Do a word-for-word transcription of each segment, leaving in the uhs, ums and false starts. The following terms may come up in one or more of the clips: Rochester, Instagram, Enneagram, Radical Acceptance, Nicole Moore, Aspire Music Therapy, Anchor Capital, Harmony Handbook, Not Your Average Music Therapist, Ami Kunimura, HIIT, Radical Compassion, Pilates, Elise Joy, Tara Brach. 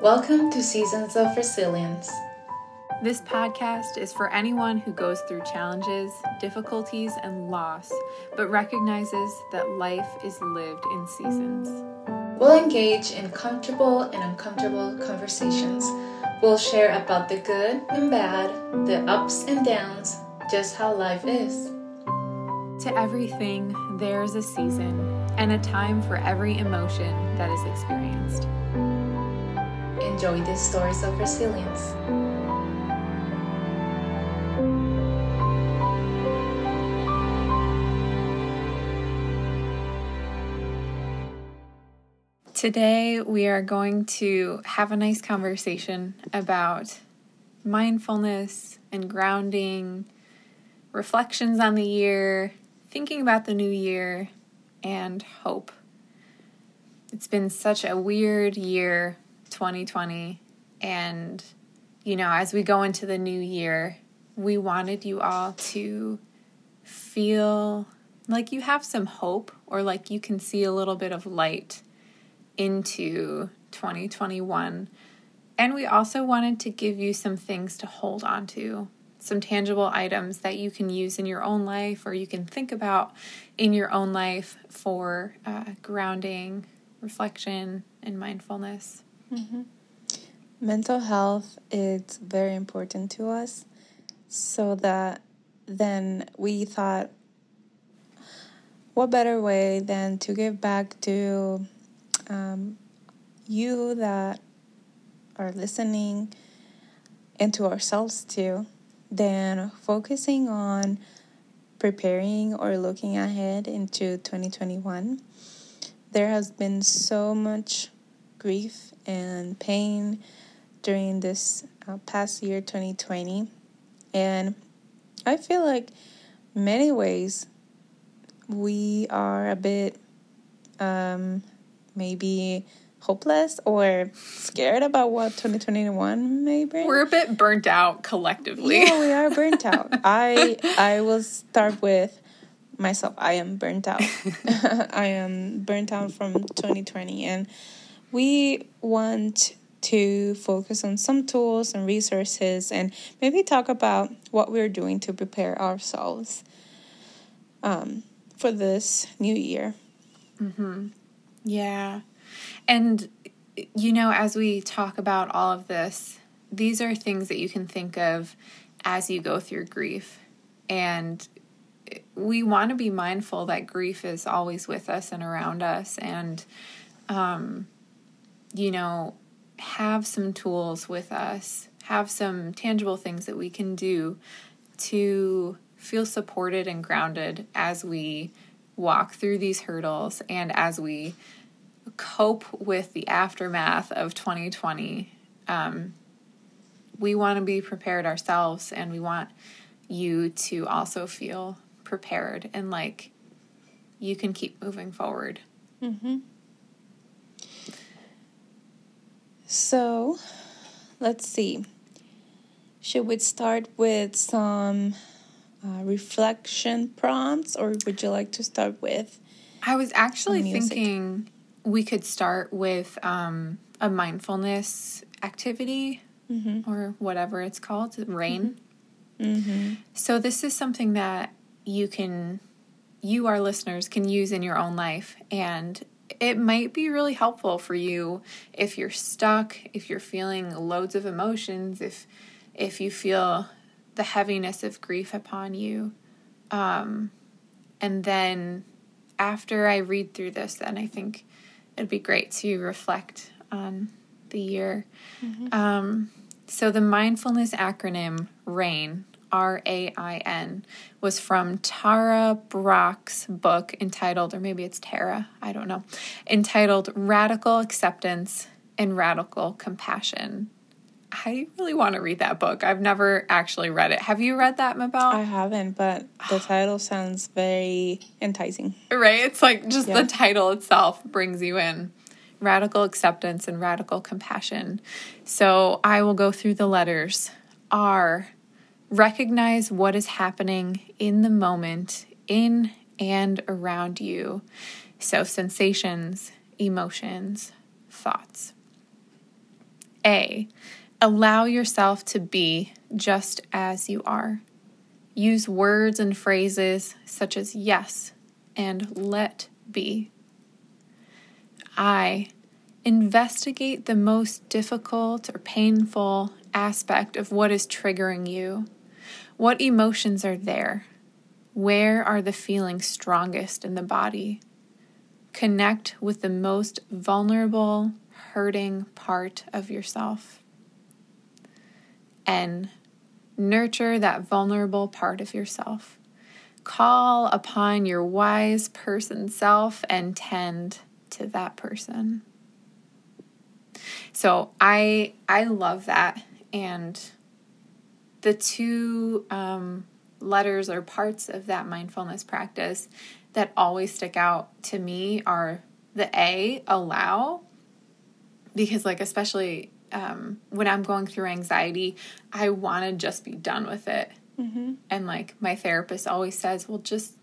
Welcome to Seasons of Resilience. This podcast is for anyone who goes through challenges, difficulties, and loss, but recognizes that life is lived in seasons. We'll engage in comfortable and uncomfortable conversations. We'll share about the good and bad, the ups and downs, just how life is. To everything, there is a season and a time for every emotion that is experienced. Enjoy these stories of resilience. Today we are going to have a nice conversation about mindfulness and grounding, reflections on the year, thinking about the new year, and hope. It's been such a weird year, twenty twenty, and you know, as we go into the new year, we wanted you all to feel like you have some hope or like you can see a little bit of light into twenty twenty-one. And we also wanted to give you some things to hold on to, some tangible items that you can use in your own life or you can think about in your own life for uh, grounding, reflection, and mindfulness. Mm-hmm. Mental health is very important to us, so that then we thought, what better way than to give back to Um, you that are listening, and to ourselves too, than focusing on preparing or looking ahead into twenty twenty-one. There has been so much grief and pain during this uh, past year, twenty twenty, and I feel like many ways we are a bit um maybe hopeless or scared about what twenty twenty-one may bring. We're a bit burnt out collectively. Yeah, we are burnt out. I I will start with myself. I am burnt out. I am burnt out from twenty twenty. And we want to focus on some tools and resources and maybe talk about what we're doing to prepare ourselves um, for this new year. Mm-hmm. Yeah. And, you know, as we talk about all of this, these are things that you can think of as you go through grief. And we want to be mindful that grief is always with us and around us. And, um, you know, have some tools with us, have some tangible things that we can do to feel supported and grounded as we walk through these hurdles and as we cope with the aftermath of twenty twenty. Um, we want to be prepared ourselves, and we want you to also feel prepared and like you can keep moving forward. Mm-hmm. So let's see. Should we start with some uh, reflection prompts, or would you like to start with? I was actually thinking we could start with um, a mindfulness activity, mm-hmm. or whatever it's called, RAIN. Mm-hmm. So this is something that you can, you, our listeners, can use in your own life. And it might be really helpful for you if you're stuck, if you're feeling loads of emotions, if if you feel the heaviness of grief upon you. Um, and then after I read through this, then I think it'd be great to reflect on the year. Mm-hmm. Um, so the mindfulness acronym RAIN, R A I N, was from Tara Brach's book entitled, or maybe it's Tara, I don't know, entitled Radical Acceptance and Radical Compassion. I really want to read that book. I've never actually read it. Have you read that, Mabel? I haven't, but the title sounds very enticing. Right? It's like just yeah. The title itself brings you in. Radical Acceptance and Radical Compassion. So I will go through the letters. R, recognize what is happening in the moment, in and around you. So sensations, emotions, thoughts. A, allow yourself to be just as you are. Use words and phrases such as yes and let be. I, investigate the most difficult or painful aspect of what is triggering you. What emotions are there? Where are the feelings strongest in the body? Connect with the most vulnerable, hurting part of yourself. N, nurture that vulnerable part of yourself. Call upon your wise person self and tend to that person. So I I love that. And the two um, letters or parts of that mindfulness practice that always stick out to me are the A, allow, because like especially um, when I'm going through anxiety, I want to just be done with it. Mm-hmm. And like my therapist always says, well, just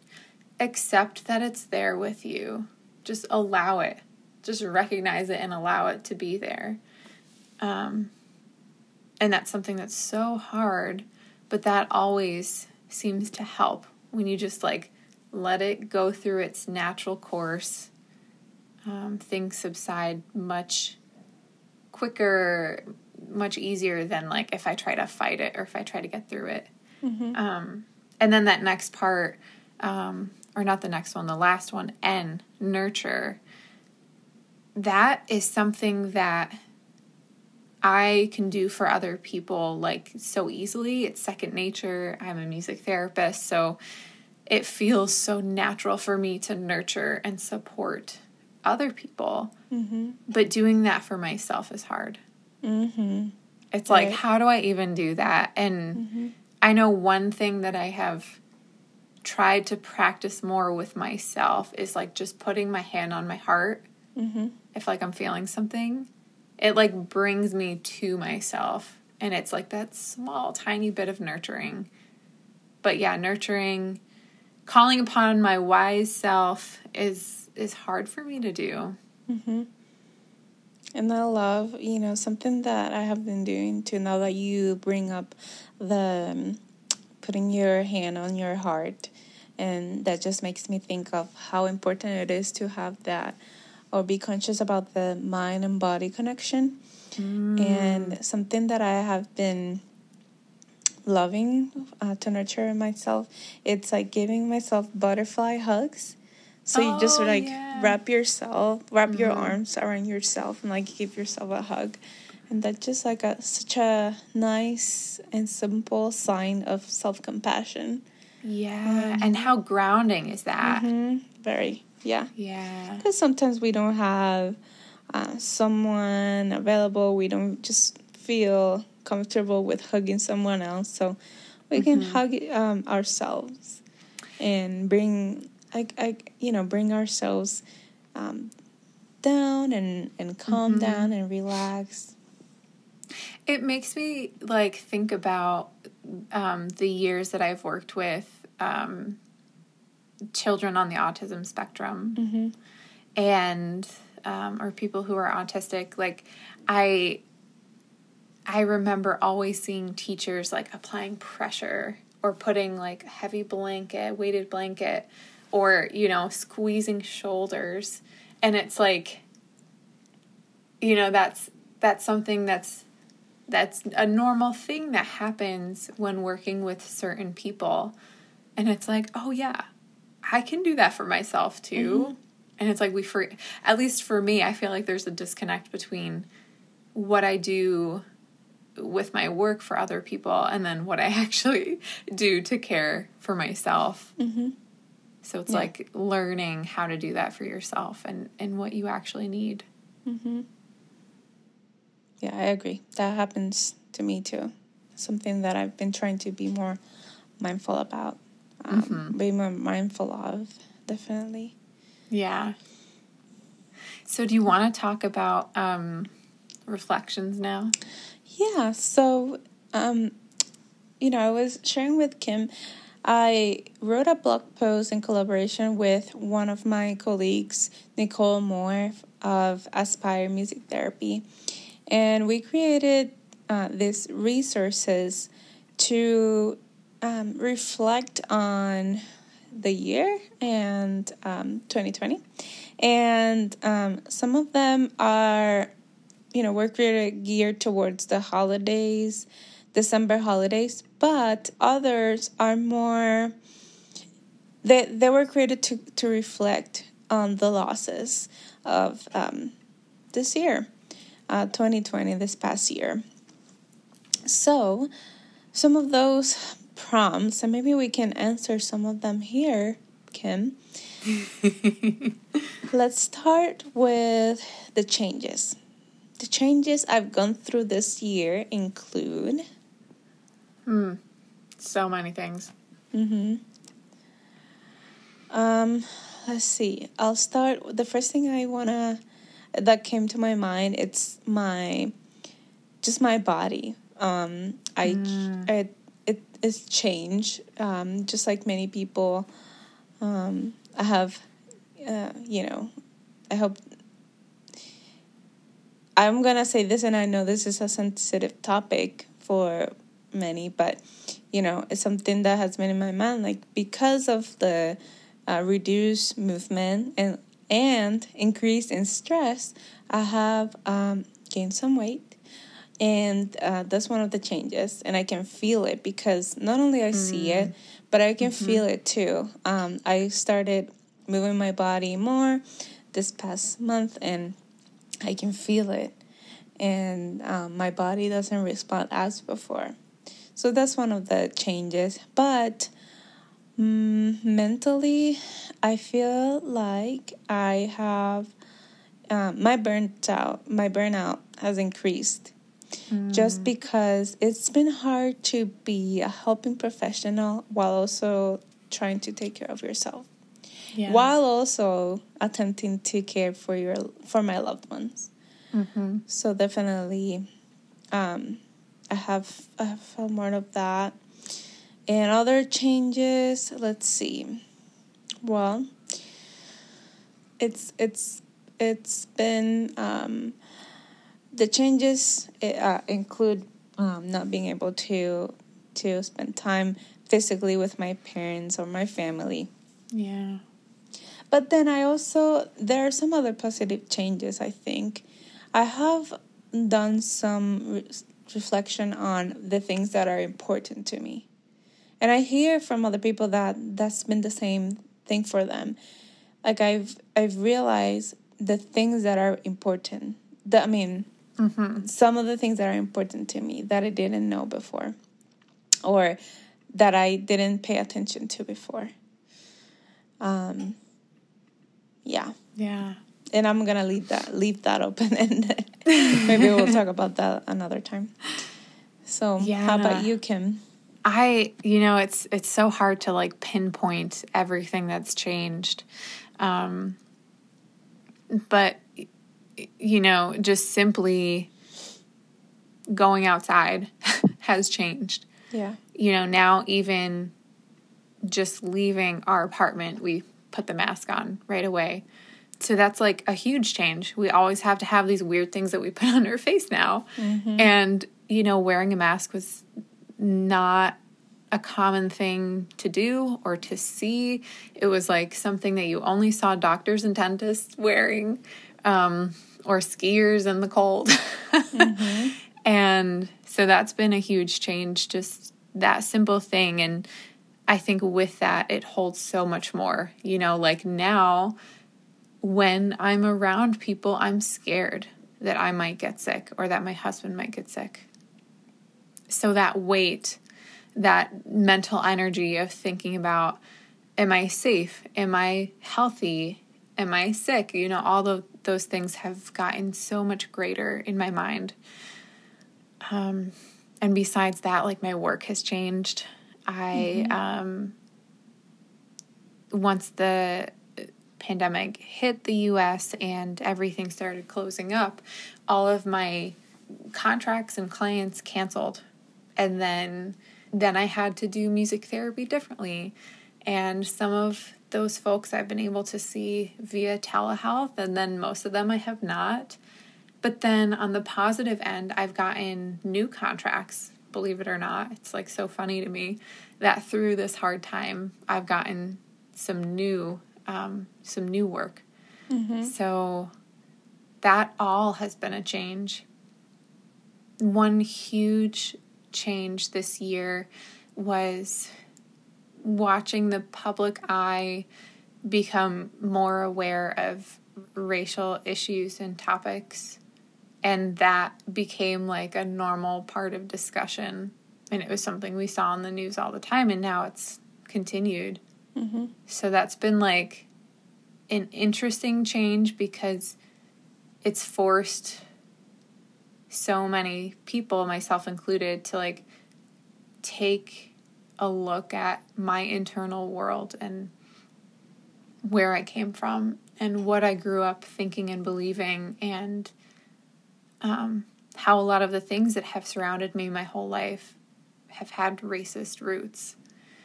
accept that it's there with you. Just allow it. Just recognize it and allow it to be there. Um, and that's something that's so hard, but that always seems to help when you just like let it go through its natural course. Um, things subside much quicker, much easier than like if I try to fight it or if I try to get through it. Mm-hmm. Um, and then that next part, um, or not the next one, the last one, N, nurture. That is something that I can do for other people, like, so easily. It's second nature. I'm a music therapist, so it feels so natural for me to nurture and support other people. Mm-hmm. But doing that for myself is hard. Mm-hmm. It's right. Like, how do I even do that? And mm-hmm. I know one thing that I have tried to practice more with myself is, like, just putting my hand on my heart. Mm-hmm. If, like, I'm feeling something, it, like, brings me to myself. And it's, like, that small, tiny bit of nurturing. But, yeah, nurturing, calling upon my wise self is is hard for me to do. Mm-hmm. And I love, you know, something that I have been doing, too, now that you bring up the um, putting your hand on your heart. And that just makes me think of how important it is to have that. Or be conscious about the mind and body connection. Mm. And something that I have been loving uh, to nurture myself, it's like giving myself butterfly hugs. So oh, you just like yeah. wrap yourself, wrap mm-hmm. your arms around yourself and like give yourself a hug. And that's just like a, such a nice and simple sign of self-compassion. Yeah. Um, and how grounding is that? Mm-hmm. Very. Yeah. Yeah. Because sometimes we don't have uh, someone available. We don't just feel comfortable with hugging someone else. So we mm-hmm. can hug um, ourselves and bring, I, I, you know, bring ourselves um, down and, and calm mm-hmm. down and relax. It makes me, like, think about um, the years that I've worked with um children on the autism spectrum mm-hmm. and um, or people who are autistic. Like I I remember always seeing teachers like applying pressure or putting like a heavy blanket, weighted blanket, or you know, squeezing shoulders. And it's like, you know, that's that's something that's that's a normal thing that happens when working with certain people. And it's like, oh yeah, I can do that for myself too. Mm-hmm. And it's like we, for, at least for me, I feel like there's a disconnect between what I do with my work for other people and then what I actually do to care for myself. Mm-hmm. So it's yeah. like learning how to do that for yourself and, and what you actually need. Mm-hmm. Yeah, I agree. That happens to me too. Something that I've been trying to be more mindful about. Um, mm-hmm. Be more mindful of, definitely. Yeah. So do you want to talk about um, reflections now? Yeah. So, um, you know, I was sharing with Kim, I wrote a blog post in collaboration with one of my colleagues, Nicole Moore of Aspire Music Therapy. And we created uh, these resources to um, reflect on the year and um, twenty twenty. And um, some of them are, you know, we're geared towards the holidays, December holidays, but others are more, they, they were created to, to reflect on the losses of um, this year, uh, twenty twenty, this past year. So some of those prompts, and maybe we can answer some of them here, Kim. Let's start with the changes. The changes I've gone through this year include... Mm, so many things. Mm-hmm. Um, let's see. I'll start with the first thing I wanna... that came to my mind. It's my... just my body. Um, I... Mm. I It is change, um, just like many people. Um, I have, uh, you know, I hope, I'm going to say this, and I know this is a sensitive topic for many, but, you know, it's something that has been in my mind, like, because of the uh, reduced movement and, and increase in stress, I have um, gained some weight. And uh, that's one of the changes, and I can feel it because not only I mm. see it, but I can mm-hmm. feel it too. Um, I started moving my body more this past month, and I can feel it. And um, my body doesn't respond as before. So that's one of the changes. But mm, mentally, I feel like I have uh, my burnt out. My burnout has increased. Mm. Just because it's been hard to be a helping professional while also trying to take care of yourself, yeah. while also attempting to care for your for my loved ones. Mm-hmm. So definitely, um, I have I have felt more of that. And other changes. Let's see. Well, it's it's it's been. Um, The changes uh, include um, not being able to to spend time physically with my parents or my family. Yeah. But then I also, there are some other positive changes, I think. I have done some re- reflection on the things that are important to me. And I hear from other people that that's been the same thing for them. Like I've I've realized the things that are important. The, I mean... Mm-hmm. Some of the things that are important to me that I didn't know before or that I didn't pay attention to before. Um, yeah. Yeah. And I'm going to leave that, leave that open-ended. Maybe we'll talk about that another time. So yeah. How about you, Kim? I, you know, it's, it's so hard to like pinpoint everything that's changed. Um, but you know, just simply going outside has changed. Yeah. You know, now even just leaving our apartment, we put the mask on right away. So that's like a huge change. We always have to have these weird things that we put on our face now. Mm-hmm. And, you know, wearing a mask was not a common thing to do or to see. It was like something that you only saw doctors and dentists wearing. Um, or skiers in the cold. Mm-hmm. And so that's been a huge change, just that simple thing. And I think with that, it holds so much more. You know, like now when I'm around people, I'm scared that I might get sick or that my husband might get sick. So that weight, that mental energy of thinking about, am I safe? Am I healthy? Am I sick? You know, all the those things have gotten so much greater in my mind. Um, and besides that, like my work has changed. I, mm-hmm. um, once the pandemic hit the U S and everything started closing up, all of my contracts and clients canceled. And then, then I had to do music therapy differently. And some of those folks I've been able to see via telehealth, and then most of them I have not. But then on the positive end, I've gotten new contracts, believe it or not. It's like so funny to me that through this hard time, I've gotten some new, um, some new work. Mm-hmm. So that all has been a change. One huge change this year was watching the public eye become more aware of racial issues and topics, and that became like a normal part of discussion, and it was something we saw on the news all the time, and now it's continued. Mm-hmm. So that's been like an interesting change because it's forced so many people, myself included, to like take a look at my internal world and where I came from and what I grew up thinking and believing, and um, how a lot of the things that have surrounded me my whole life have had racist roots.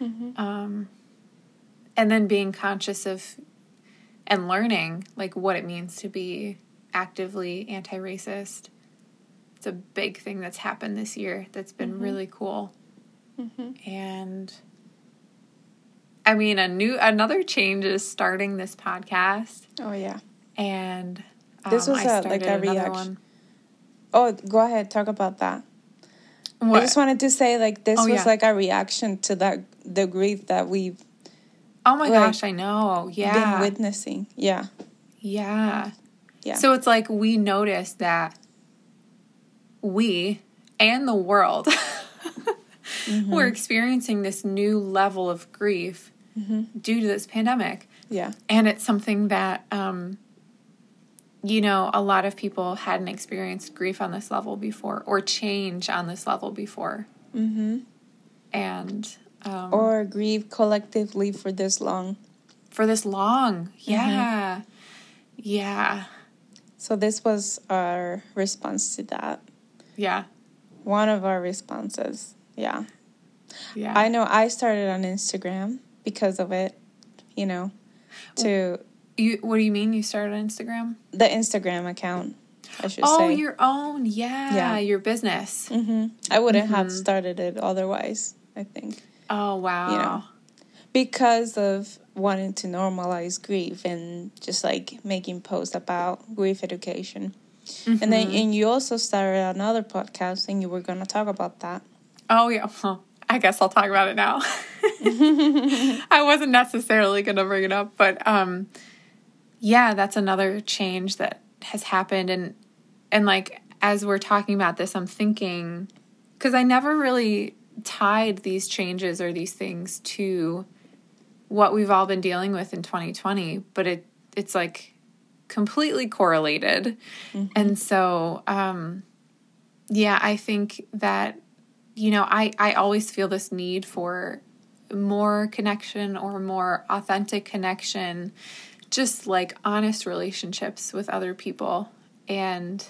Mm-hmm. Um, and then being conscious of and learning like what it means to be actively anti-racist. It's a big thing that's happened this year that's been mm-hmm. really cool. Mm-hmm. And I mean, a new another change is starting this podcast. Oh yeah, and um, this was I started a, like a reaction. One. Oh, go ahead, talk about that. What? I just wanted to say, like this oh, was yeah. like a reaction to that the grief that we've. Oh my like, gosh, I know. Yeah, been witnessing. Yeah, yeah, yeah. So it's like we noticed that we and the world. Mm-hmm. We're experiencing this new level of grief mm-hmm. due to this pandemic. Yeah. And it's something that, um, you know, a lot of people hadn't experienced grief on this level before or change on this level before. Mm-hmm. And. Um, or grieve collectively for this long. For this long. Yeah. Mm-hmm. Yeah. So this was our response to that. Yeah. One of our responses. Yeah. Yeah. I know I started on Instagram because of it, you know, to... you. What do you mean you started on Instagram? The Instagram account, I should oh, say. Oh, your own. Yeah, yeah. Your business. Mm-hmm. I wouldn't mm-hmm. have started it otherwise, I think. Oh, wow. You know, because of wanting to normalize grief and just, like, making posts about grief education. Mm-hmm. And then and you also started another podcast, and you were going to talk about that. Oh, yeah. Well, I guess I'll talk about it now. I wasn't necessarily going to bring it up, but um, yeah, that's another change that has happened. And, and like, as we're talking about this, I'm thinking, because I never really tied these changes or these things to what we've all been dealing with in twenty twenty, but it it's like completely correlated. Mm-hmm. And so, um, yeah, I think that you know, I, I always feel this need for more connection or more authentic connection, just like honest relationships with other people. And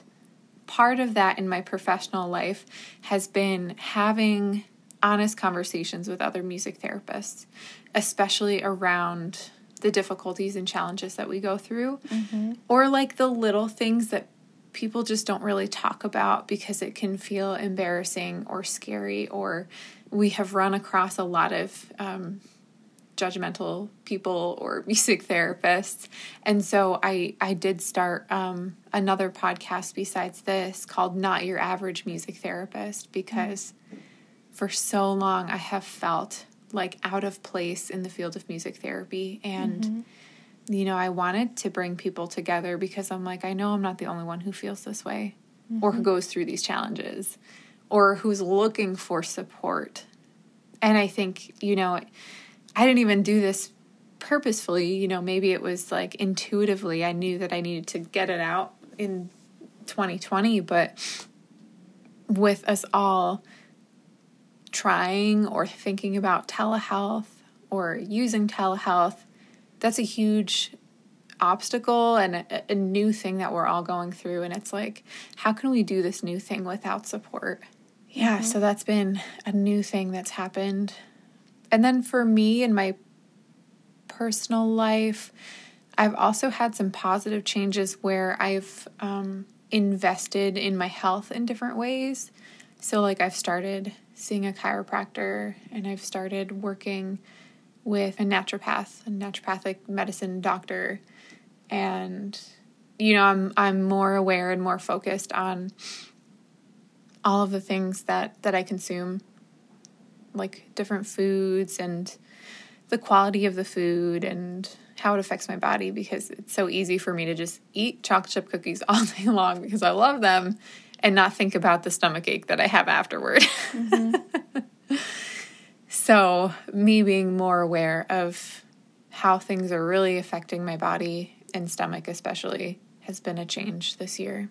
part of that in my professional life has been having honest conversations with other music therapists, especially around the difficulties and challenges that we go through, mm-hmm. or like the little things that people just don't really talk about because it can feel embarrassing or scary, or we have run across a lot of um, judgmental people or music therapists. And so I, I did start um, another podcast besides this called Not Your Average Music Therapist, because mm-hmm. for so long I have felt like out of place in the field of music therapy, and mm-hmm. you know, I wanted to bring people together because I'm like, I know I'm not the only one who feels this way mm-hmm. or who goes through these challenges or who's looking for support. And I think, you know, I didn't even do this purposefully. You know, maybe it was like intuitively I knew that I needed to get it out in twenty twenty, but with us all trying or thinking about telehealth or using telehealth, that's a huge obstacle and a, a new thing that we're all going through. And it's like, how can we do this new thing without support? Yeah, mm-hmm. so that's been a new thing that's happened. And then for me in my personal life, I've also had some positive changes where I've um, invested in my health in different ways. So, like, I've started seeing a chiropractor, and I've started working with a naturopath, a naturopathic medicine doctor, and, you know, I'm I'm more aware and more focused on all of the things that, that I consume, like different foods and the quality of the food and how it affects my body, because it's so easy for me to just eat chocolate chip cookies all day long because I love them and not think about the stomach ache that I have afterward. Mm-hmm. So me being more aware of how things are really affecting my body and stomach especially has been a change this year.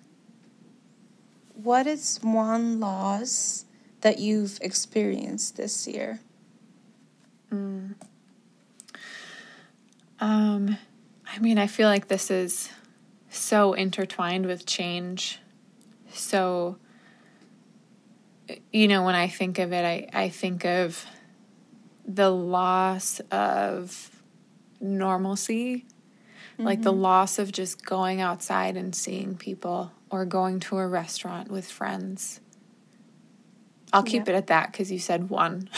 What is one loss that you've experienced this year? Mm. Um, I mean, I feel like this is so intertwined with change. So, you know, when I think of it, I, I think of the loss of normalcy, mm-hmm. like the loss of just going outside and seeing people or going to a restaurant with friends. I'll keep yeah. it at that because you said one.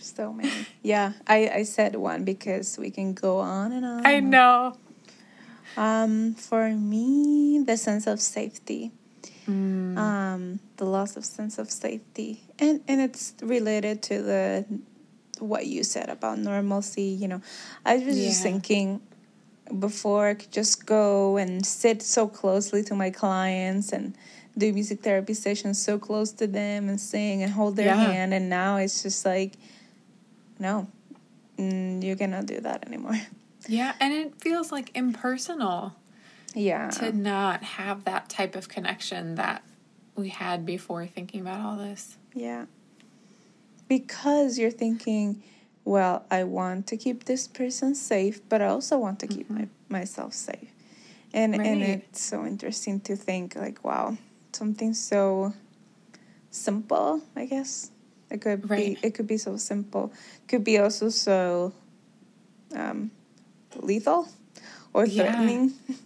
So many. Yeah, I, I said one because we can go on and on. I know. Um, for me, the sense of safety. Mm. Um, the loss of sense of safety. And and it's related to the what you said about normalcy, you know. I was yeah. just thinking before I could just go and sit so closely to my clients and do music therapy sessions so close to them and sing and hold their yeah. hand. And now it's just like, no, you cannot do that anymore. Yeah, and it feels like impersonal. Yeah. To not have that type of connection that we had before thinking about all this. Yeah. Because you're thinking, well, I want to keep this person safe, but I also want to keep mm-hmm. my, myself safe. And right. and it's so interesting to think, like, wow, something so simple, I guess. It could right. be it could be so simple. Could be also so um, lethal or threatening. Yeah.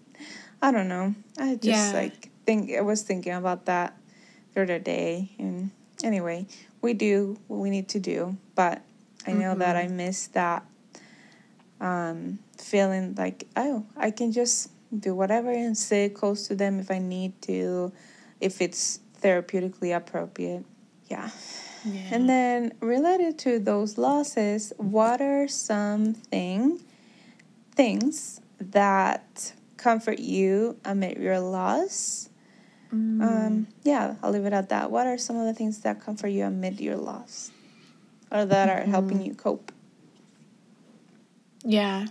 I don't know. I just yeah. like think I was thinking about that the other day, and anyway, we do what we need to do, but I know mm-hmm. that I miss that um, feeling like, oh, I can just do whatever and sit close to them if I need to, if it's therapeutically appropriate. Yeah. Yeah. And then related to those losses, what are some thing, things that comfort you amid your loss? Mm. Um, yeah, I'll leave it at that. What are some of the things that comfort you amid your loss or that are mm-hmm. helping you cope? Yeah.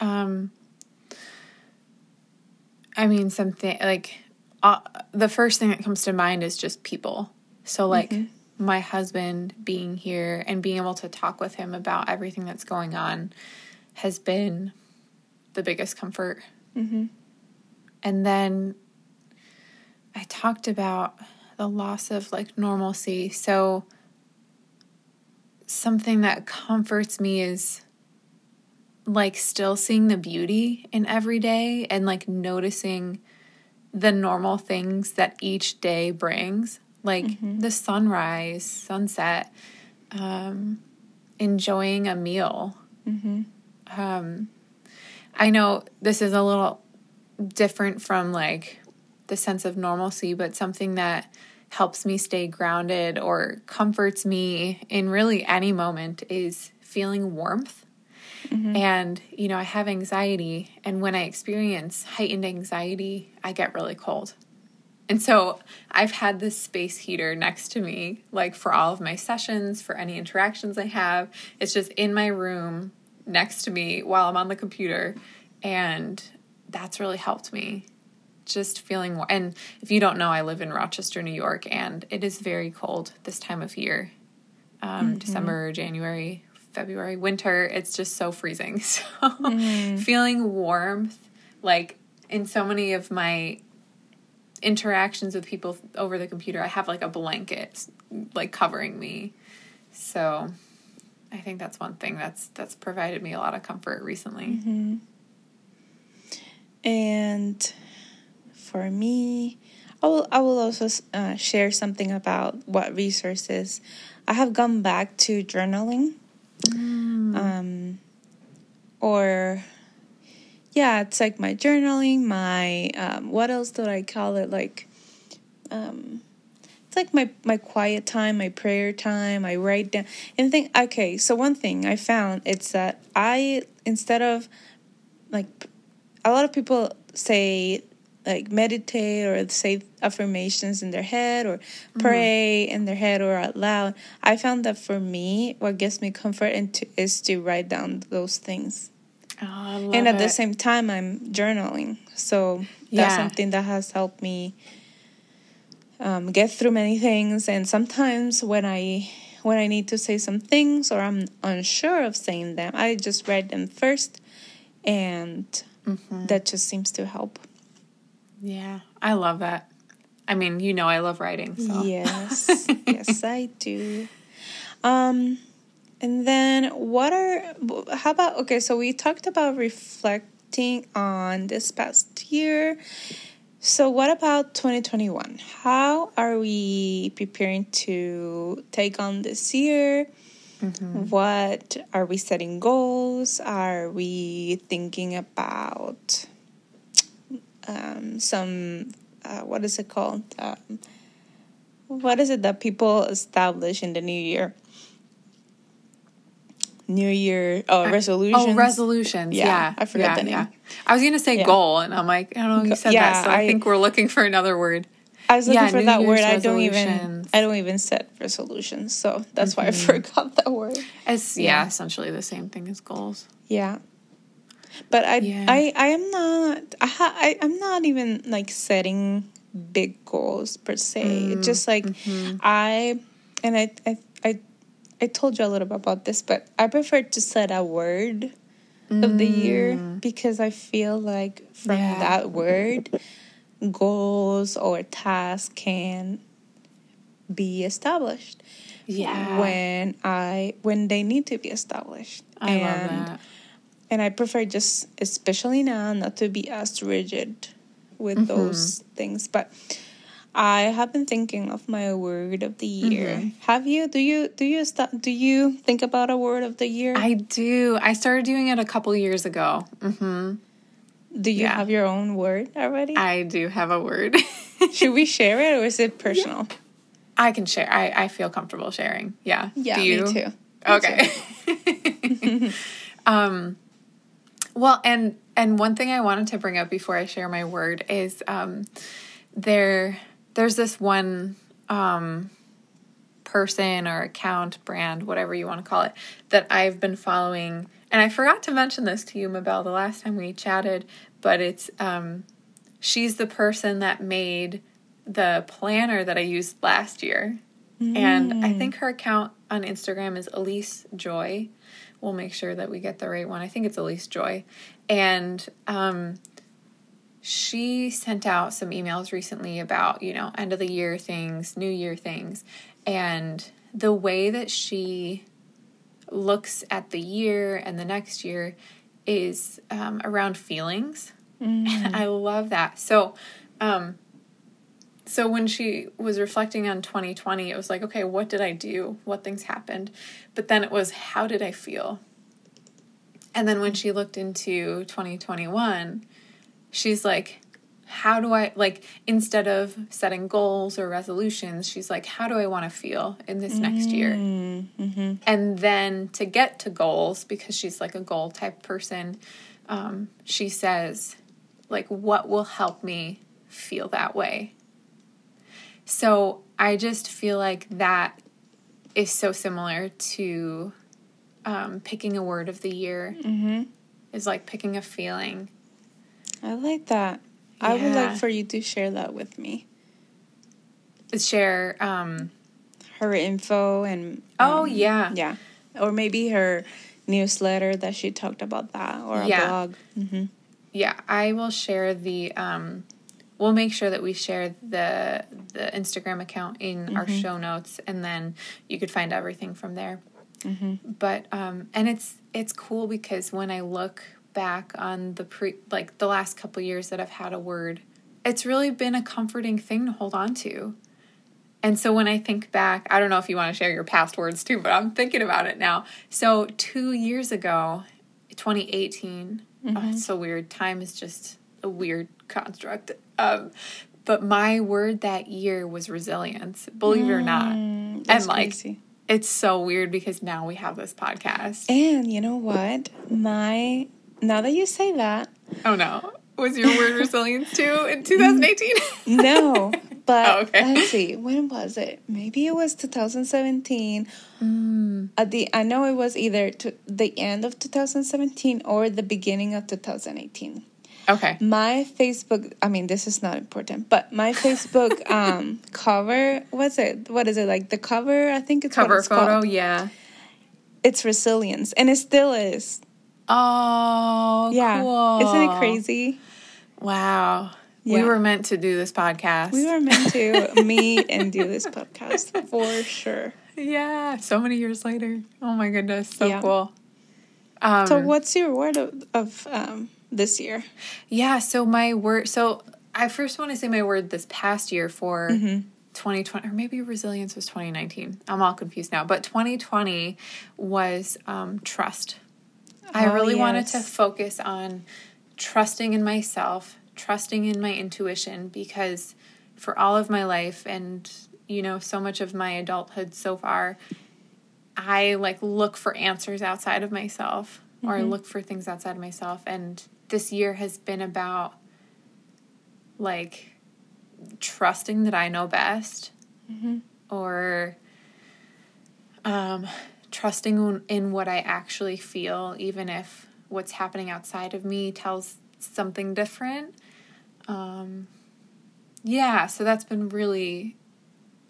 Um, I mean, something like uh, the first thing that comes to mind is just people. So like... Mm-hmm. my husband being here and being able to talk with him about everything that's going on has been the biggest comfort. Mm-hmm. And then I talked about the loss of like normalcy. So something that comforts me is like still seeing the beauty in every day and like noticing the normal things that each day brings. Like mm-hmm. the sunrise, sunset, um, enjoying a meal. Mm-hmm. Um, I know this is a little different from like the sense of normalcy, but something that helps me stay grounded or comforts me in really any moment is feeling warmth. Mm-hmm. And, you know, I have anxiety, and when I experience heightened anxiety, I get really cold. And so I've had this space heater next to me, like for all of my sessions, for any interactions I have. It's just in my room next to me while I'm on the computer. And that's really helped me just feeling warm. And if you don't know, I live in Rochester, New York, and it is very cold this time of year. Um, mm-hmm. December, January, February, winter. It's just so freezing. So mm-hmm. feeling warmth, like in so many of my interactions with people over the computer, I have like a blanket like covering me. So I think that's one thing that's that's provided me a lot of comfort recently. Mm-hmm. And for me. I will, I will also uh, share something about what resources. I have gone back to journaling. Mm. Um, or, yeah, it's like my journaling, my, um, what else did I call it? Like, um, it's like my, my quiet time, my prayer time, I write down. And think, okay, so one thing I found, it's that I, instead of, like, a lot of people say, like, meditate or say affirmations in their head or pray mm-hmm. in their head or out loud. I found that for me, what gives me comfort and to, is to write down those things. Oh, I love and at it. The same time, I'm journaling. So that's yeah. something that has helped me um, get through many things. And sometimes when I when I need to say some things or I'm unsure of saying them, I just write them first. And mm-hmm. that just seems to help. Yeah, I love that. I mean, you know I love writing, so. Yes, yes, I do. Um, and then what are, how about, okay, so we talked about reflecting on this past year. So what about twenty twenty-one? How are we preparing to take on this year? Mm-hmm. What, are we setting goals? Are we thinking about... Um, some, uh, what is it called? Um, what is it that people establish in the new year? New year, oh, I, resolutions. Oh, resolutions, yeah. yeah. I forgot yeah, the name. Yeah. I was going to say yeah. goal, and I'm like, I don't know, you said yeah, that, so I, I think we're looking for another word. I was looking yeah, for new that Year's word. I don't even I don't even set resolutions, so that's mm-hmm. why I forgot that word. It's, yeah, yeah, essentially the same thing as goals. Yeah. But I, yeah. I, I am not, I, ha, I, I'm not even, like, setting big goals, per se. Mm. It's just, like, mm-hmm. I, and I, I, I, I told you a little bit about this, but I prefer to set a word mm. of the year because I feel like from yeah. that word, goals or tasks can be established. Yeah. When I, when they need to be established. I and love that. And I prefer just, especially now, not to be as rigid with mm-hmm. those things. But I have been thinking of my word of the year. Mm-hmm. Have you? Do you do you st- do you think about a word of the year? I do. I started doing it a couple years ago. Mm-hmm. Do you yeah. have your own word already? I do have a word. Should we share it or is it personal? Yeah. I can share. I, I feel comfortable sharing. Yeah. Yeah. Do you? Me too. Okay. Me too. um. Well, and and one thing I wanted to bring up before I share my word is um, there there's this one um, person or account, brand, whatever you want to call it, that I've been following. And I forgot to mention this to you, Mabel, the last time we chatted, but it's um, she's the person that made the planner that I used last year. Mm. And I think her account on Instagram is Elise Joy. We'll make sure that we get the right one. I think it's Elise Joy. And um, she sent out some emails recently about, you know, end of the year things, new year things. And the way that she looks at the year and the next year is um, around feelings. Mm-hmm. And I love that. So, um, so when she was reflecting on twenty twenty, it was like, okay, what did I do? What things happened? But then it was, how did I feel? And then when she looked into twenty twenty-one, she's like, how do I, like, instead of setting goals or resolutions, she's like, how do I want to feel in this next year? Mm-hmm. And then to get to goals, because she's like a goal type person, um, she says, like, what will help me feel that way? So I just feel like that is so similar to um, picking a word of the year. Mm-hmm. Is like picking a feeling. I like that. Yeah. I would like for you to share that with me. Share um, her info and... Oh, um, yeah. Yeah. Or maybe her newsletter that she talked about that or a yeah. blog. Mm-hmm. Yeah, I will share the... Um, We'll make sure that we share the the Instagram account in mm-hmm. our show notes, and then you could find everything from there. Mm-hmm. But um, and it's it's cool because when I look back on the pre like the last couple years that I've had a word it's really been a comforting thing to hold on to. And so when I think back, I don't know if you want to share your past words too, but I'm thinking about it now. So two years ago, twenty eighteen, mm-hmm. oh, it's so weird. Time is just a weird construct. Um, but my word that year was resilience, believe mm, it or not. That's and like, crazy. It's so weird because now we have this podcast. And you know what? My, now that you say that. Oh no. Was your word resilience too in two thousand eighteen? No. But oh, okay. Let's see, when was it? Maybe it was two thousand seventeen. Mm. At the, I know it was either to the end of two thousand seventeen or the beginning of two thousand eighteen. Okay. My Facebook, I mean, this is not important, but my Facebook um, cover, what's it? What is it? Like the cover, I think it's cover what it's photo, called. Yeah. It's resilience, and it still is. Oh, yeah. Cool. Isn't it crazy? Wow. Yeah. We were meant to do this podcast. We were meant to meet and do this podcast for sure. Yeah, so many years later. Oh my goodness, so yeah. Cool. Um, so what's your word of, of um, this year? Yeah, so my word, so I first want to say my word this past year for mm-hmm. twenty twenty, or maybe resilience was twenty nineteen. I'm all confused now, but twenty twenty was um, trust. Oh, I really yes. wanted to focus on trusting in myself, trusting in my intuition, because for all of my life and, you know, so much of my adulthood so far, I like look for answers outside of myself mm-hmm. or I look for things outside of myself. And this year has been about like trusting that I know best mm-hmm. or um, trusting in what I actually feel, even if what's happening outside of me tells something different. Um, yeah, so that's been really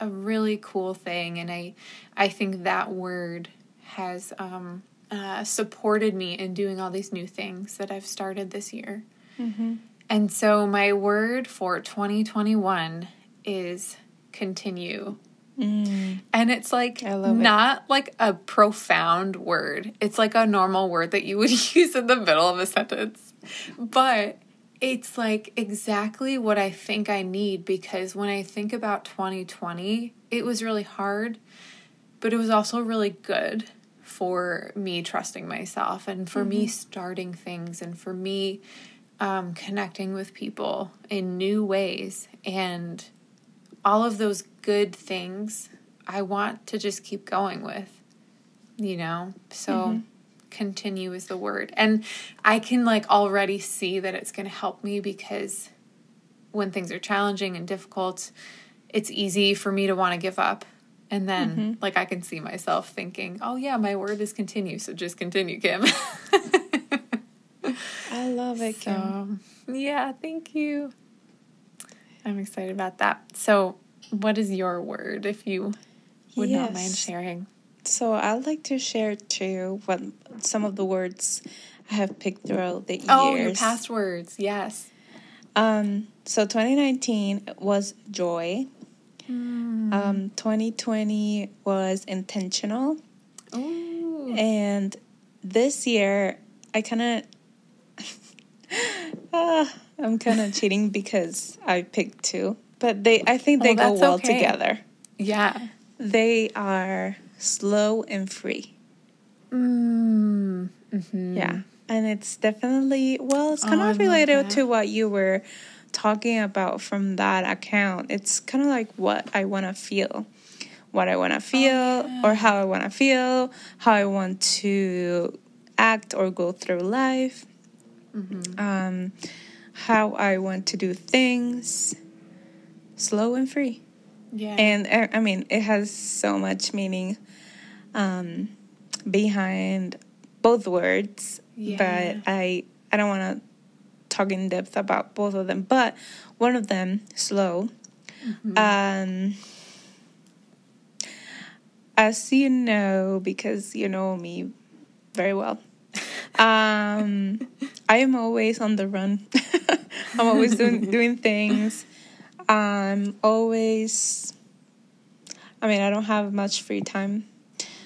a really cool thing. And I, I think that word has um, uh, supported me in doing all these new things that I've started this year. Mm-hmm. And so my word for twenty twenty-one is continue. Mm. And it's like not it. Like a profound word. It's like a normal word that you would use in the middle of a sentence. But it's like exactly what I think I need, because when I think about twenty twenty, it was really hard, but it was also really good for me trusting myself and for mm-hmm. me starting things and for me um, connecting with people in new ways. And all of those good things I want to just keep going with, you know? So mm-hmm. continue is the word. And I can like already see that it's going to help me, because when things are challenging and difficult, it's easy for me to want to give up. And then mm-hmm. like I can see myself thinking, oh yeah, my word is continue. So just continue, Kim. I love it, Kim. So, yeah, thank you. I'm excited about that. So what is your word, if you would yes. not mind sharing? So I'd like to share, too, what some of the words I have picked throughout the years. Oh, your past words, yes. Um. So twenty nineteen was joy. Mm. Um. twenty twenty was intentional. Ooh. And this year, I kind of... uh, I'm kind of cheating because I picked two, but they I think they oh, go well okay. together. Yeah. They are slow and free. Mm. Mm-hmm. Yeah. And it's definitely, well, it's kind oh, of related to what you were talking about from that account. It's kind of like what I want to feel, what I want to feel oh, yeah. or how I want to feel, how I want to act or go through life. Mm-hmm. Um, how I want to do things, slow and free. Yeah. And I mean, it has so much meaning um, behind both words, yeah. but I, I don't want to talk in depth about both of them, but one of them, slow. Mm-hmm. Um, as you know, because you know me very well, um, I am always on the run. I'm always doing, doing things. I'm always, I mean, I don't have much free time.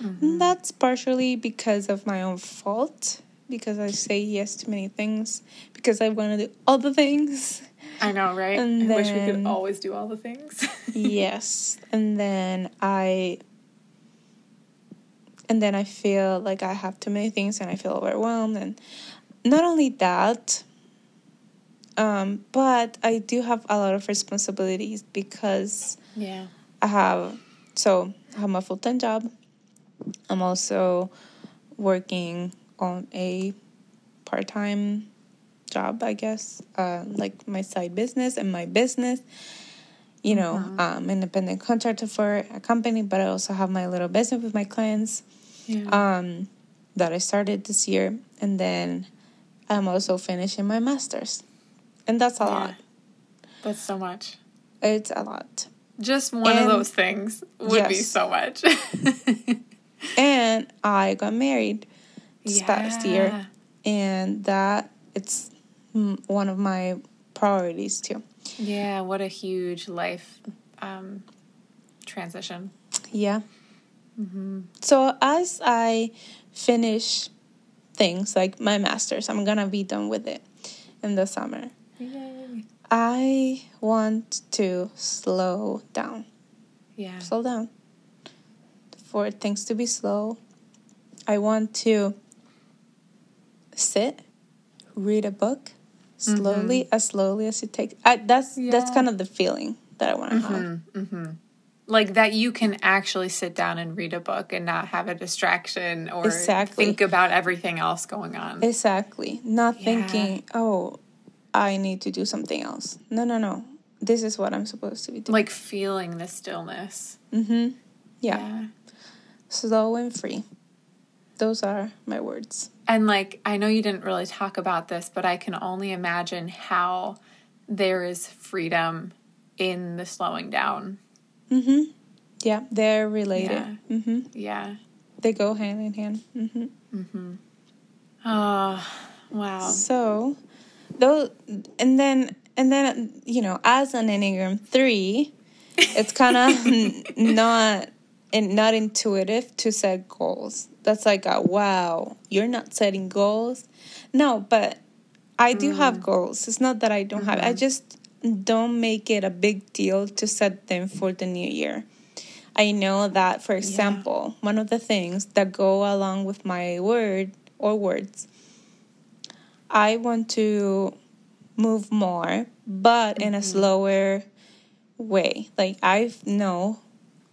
Mm-hmm. That's partially because of my own fault, because I say yes to many things, because I want to do other things. I know, right? And I then, wish we could always do all the things. Yes. And then I... And then I feel like I have too many things and I feel overwhelmed. And not only that, um, but I do have a lot of responsibilities because yeah. I have... So I have my full-time job. I'm also working on a part-time job, I guess, uh, like my side business and my business. You know, I'm uh-huh. um, independent contractor for a company, but I also have my little business with my clients yeah. um, that I started this year. And then I'm also finishing my master's. And that's a yeah. lot. That's so much. It's a lot. Just one and, of those things would yes. be so much. And I got married this yeah. past year. And that, it's one of my priorities too. Yeah, what a huge life um, transition. Yeah. Mm-hmm. So as I finish things like my master's, I'm going to be done with it in the summer. Yay. I want to slow down. Yeah. Slow down. For things to be slow. I want to sit, read a book, slowly, mm-hmm. as slowly as it takes. I, that's yeah. that's kind of the feeling that I want to mm-hmm. have. Mm-hmm. Like that you can actually sit down and read a book and not have a distraction or exactly. think about everything else going on. Exactly. Not yeah. thinking, oh, I need to do something else. No, no, no. This is what I'm supposed to be doing. Like feeling the stillness. Mm-hmm. Yeah. yeah. Slow and free. Those are my words. And, like, I know you didn't really talk about this, but I can only imagine how there is freedom in the slowing down. Mm-hmm. Yeah, they're related. Yeah. Mm-hmm. Yeah. They go hand in hand. Mm-hmm. Mm-hmm. Oh, wow. So... Though, and then, and then you know, as an Enneagram three, it's kind of n- not and not intuitive to set goals. That's like, a, wow, you're not setting goals. No, but I do mm. have goals. It's not that I don't mm-hmm. have. I just don't make it a big deal to set them for the new year. I know that, for example, yeah. one of the things that go along with my word or words. I want to move more, but in a slower way. Like, I know,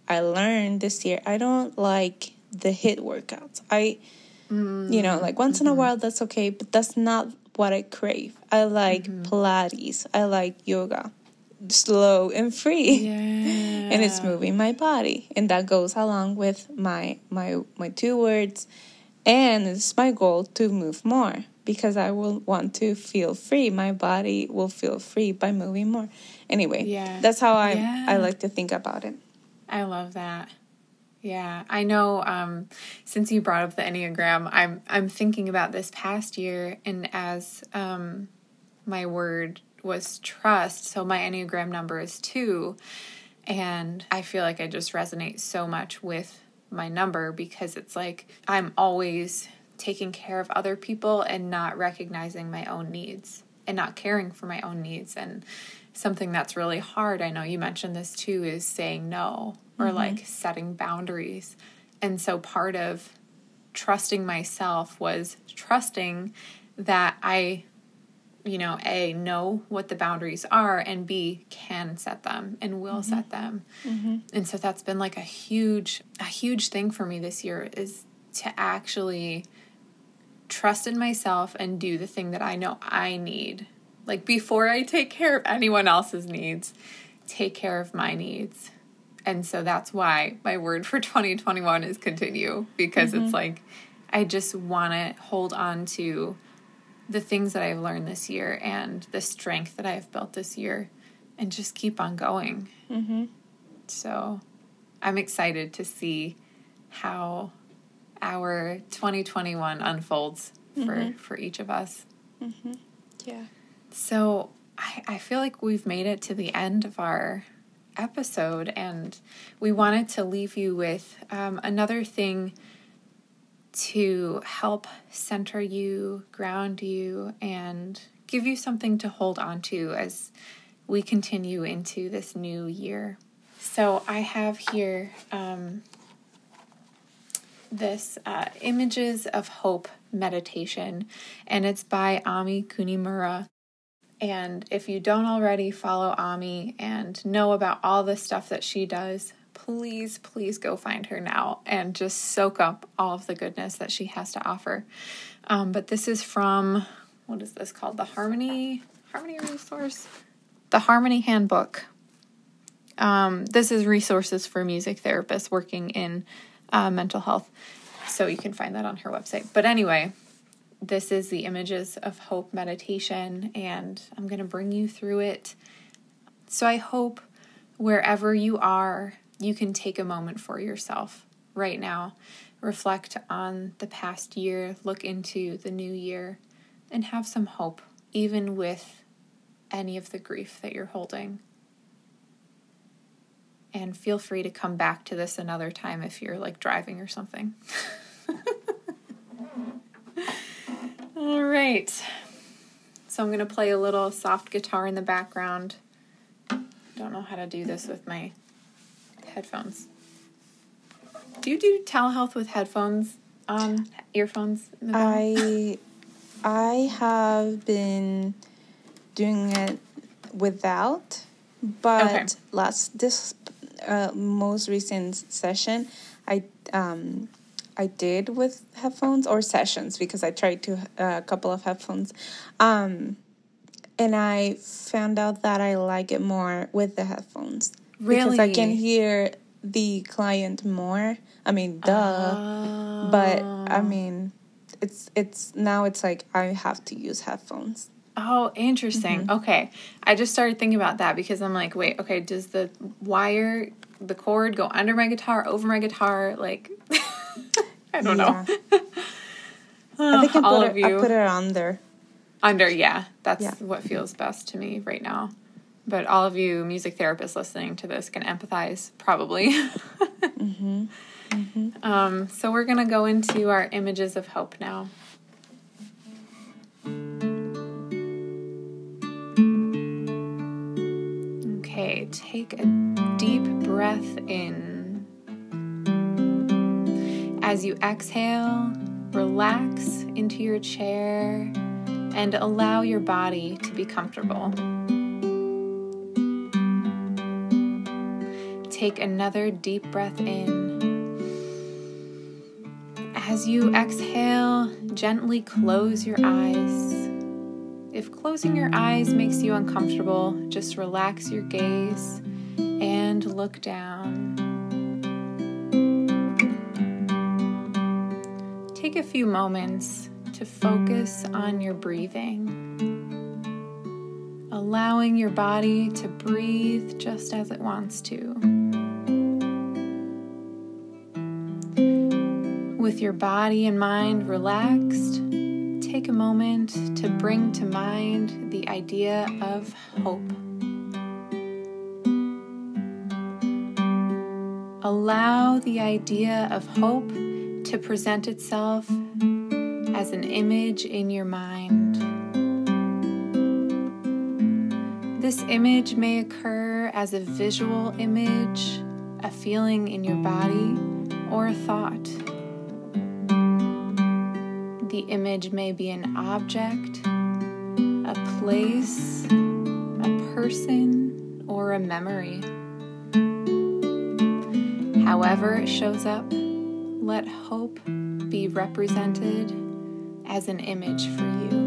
I learned this year, I don't like the HIIT workouts. I, mm-hmm. you know, like once mm-hmm. in a while, that's okay, but that's not what I crave. I like mm-hmm. Pilates. I like yoga. Slow and free. Yeah. And it's moving my body. And that goes along with my, my, my two words. And it's my goal to move more. Because I will want to feel free. My body will feel free by moving more. Anyway, yeah. that's how I yeah. I like to think about it. I love that. Yeah. I know um, since you brought up the Enneagram, I'm I'm thinking about this past year. And as um, my word was trust, so my Enneagram number is two. And I feel like I just resonate so much with my number because it's like I'm always... taking care of other people and not recognizing my own needs and not caring for my own needs. And something that's really hard, I know you mentioned this too, is saying no or mm-hmm. like setting boundaries. And so part of trusting myself was trusting that I, you know, A, know what the boundaries are and B, can set them and will mm-hmm. set them. Mm-hmm. And so that's been like a huge, a huge thing for me this year is to actually... trust in myself and do the thing that I know I need. Like before I take care of anyone else's needs, take care of my needs. And so that's why my word for twenty twenty-one is continue, because mm-hmm. it's like I just want to hold on to the things that I've learned this year and the strength that I've built this year and just keep on going. Mm-hmm. So I'm excited to see how... our twenty twenty-one unfolds for, mm-hmm. for each of us. Mm-hmm. Yeah. So I, I feel like we've made it to the end of our episode, and we wanted to leave you with um, another thing to help center you, ground you, and give you something to hold on to as we continue into this new year. So I have here um, this uh, Images of Hope meditation, and it's by Ami Kunimura. And if you don't already follow Ami and know about all the stuff that she does, please, please go find her now and just soak up all of the goodness that she has to offer. Um, but this is from, what is this called? The Harmony, Harmony Resource? The Harmony Handbook. Um, this is resources for music therapists working in uh, mental health. So you can find that on her website. But anyway, this is the Images of Hope meditation, and I'm going to bring you through it. So I hope wherever you are, you can take a moment for yourself right now, reflect on the past year, look into the new year, and have some hope, even with any of the grief that you're holding. And feel free to come back to this another time if you're like driving or something. All right. So I'm going to play a little soft guitar in the background. Don't know how to do this with my headphones. Do you do telehealth with headphones on, um, earphones? I I have been doing it without, but okay. last this uh, most recent session, I um I did with headphones or sessions because I tried to uh, a couple of headphones, um, and I found out that I like it more with the headphones. Really? Because I can hear the client more. I mean, duh. Oh. But, I mean, it's it's now it's like I have to use headphones. Oh, interesting. Mm-hmm. Okay. I just started thinking about that because I'm like, wait, okay, does the wire, the cord go under my guitar, over my guitar? Like, I don't yeah. know. I think I put, All it, of you. I put it under. Under, yeah. That's yeah. what feels best to me right now. But all of you music therapists listening to this can empathize, probably. mm-hmm. Mm-hmm. Um, so we're going to go into our Images of Hope now. Okay, take a deep breath in. As you exhale, relax into your chair and allow your body to be comfortable. Take another deep breath in. As you exhale, gently close your eyes. If closing your eyes makes you uncomfortable, just relax your gaze and look down. Take a few moments to focus on your breathing, allowing your body to breathe just as it wants to. With your body and mind relaxed, take a moment to bring to mind the idea of hope. Allow the idea of hope to present itself as an image in your mind. This image may occur as a visual image, a feeling in your body, or a thought. The image may be an object, a place, a person, or a memory. However it shows up, let hope be represented as an image for you.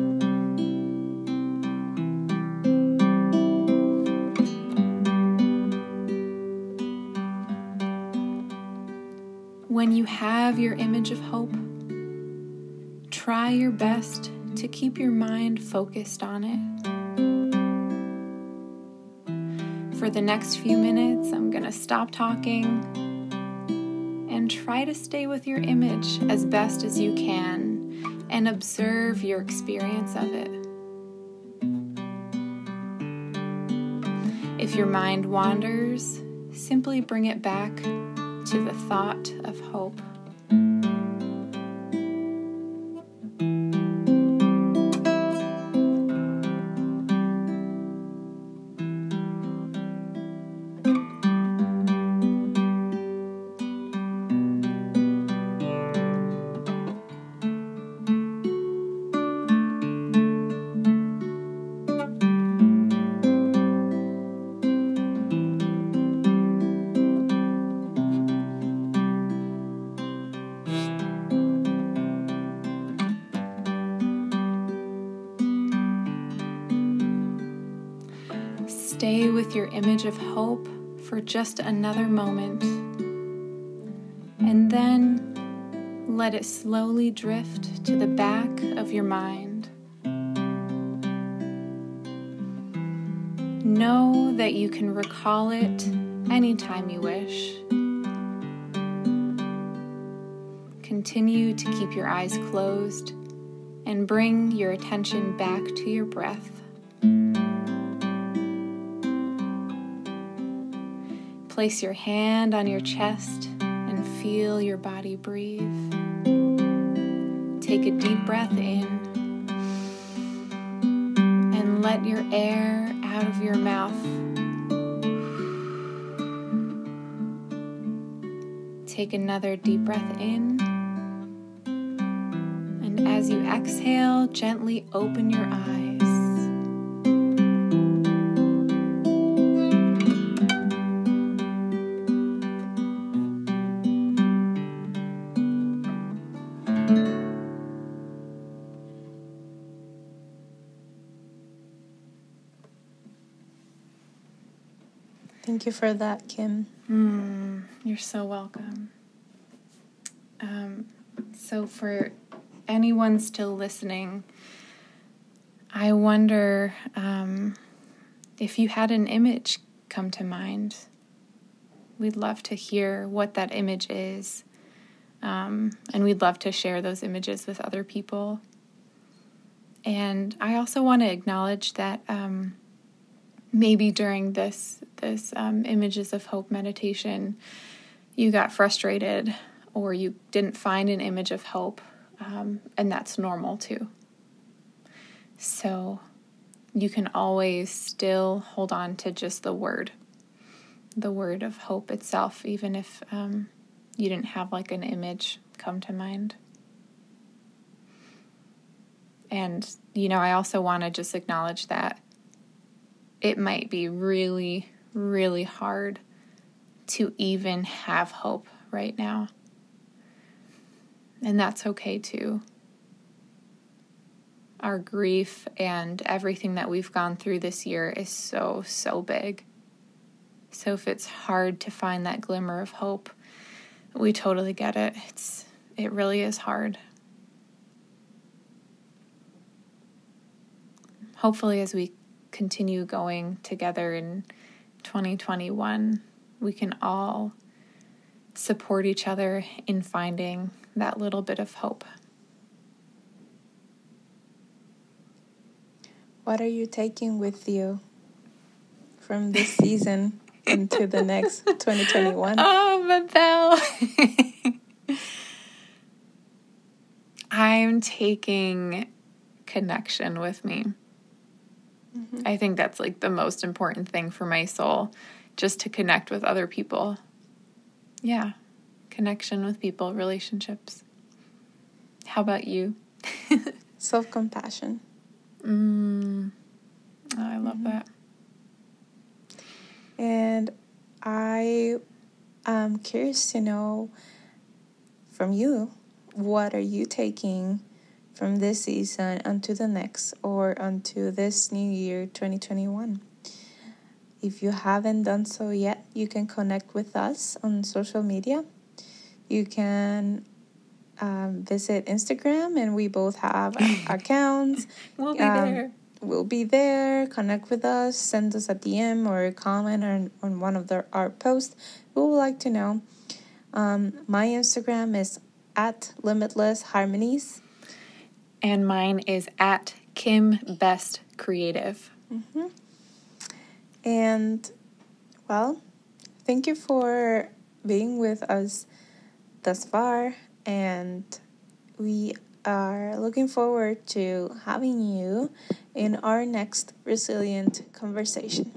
When you have your image of hope, try your best to keep your mind focused on it. For the next few minutes, I'm going to stop talking and try to stay with your image as best as you can and observe your experience of it. If your mind wanders, simply bring it back to the thought of hope. with your image of hope for just another moment, and then let it slowly drift to the back of your mind. Know that you can recall it anytime you wish. Continue to keep your eyes closed and bring your attention back to your breath. Place your hand on your chest and feel your body breathe. Take a deep breath in and let your air out of your mouth. Take another deep breath in. As you exhale, gently open your eyes. Thank you for that, Kim. Mm, you're so welcome. Um, so for... anyone still listening, I wonder um, if you had an image come to mind. We'd love to hear what that image is, um, and we'd love to share those images with other people. And I also want to acknowledge that um, maybe during this, this um, Images of Hope meditation, you got frustrated or you didn't find an image of hope. Um, and that's normal too. So you can always still hold on to just the word, the word of hope itself, even if um, you didn't have like an image come to mind. And, you know, I also want to just acknowledge that it might be really, really hard to even have hope right now. And that's okay too. Our grief and everything that we've gone through this year is so, so big. So if it's hard to find that glimmer of hope, we totally get it. It's, it really is hard. Hopefully, as we continue going together in twenty twenty-one, we can all support each other in finding that little bit of hope. What are you taking with you from this season into the next twenty twenty-one? Oh, Mabel. I'm taking connection with me. Mm-hmm. I think that's like the most important thing for my soul, just to connect with other people. Yeah. Connection with people, relationships. How about you? Self-compassion. Mm. Oh, I love mm-hmm. that. And I am curious to know from you, what are you taking from this season onto the next or onto this new year, twenty twenty-one? If you haven't done so yet, you can connect with us on social media. You can um, visit Instagram, and we both have accounts. We'll be um, there. We'll be there. Connect with us. Send us a D M or a comment on, on one of the, our posts. We would like to know. Um, my Instagram is at Limitless Harmonies. And mine is at Kim Best Creative. Mm-hmm. And, well, thank you for being with us thus far, and we are looking forward to having you in our next Resilient Conversation.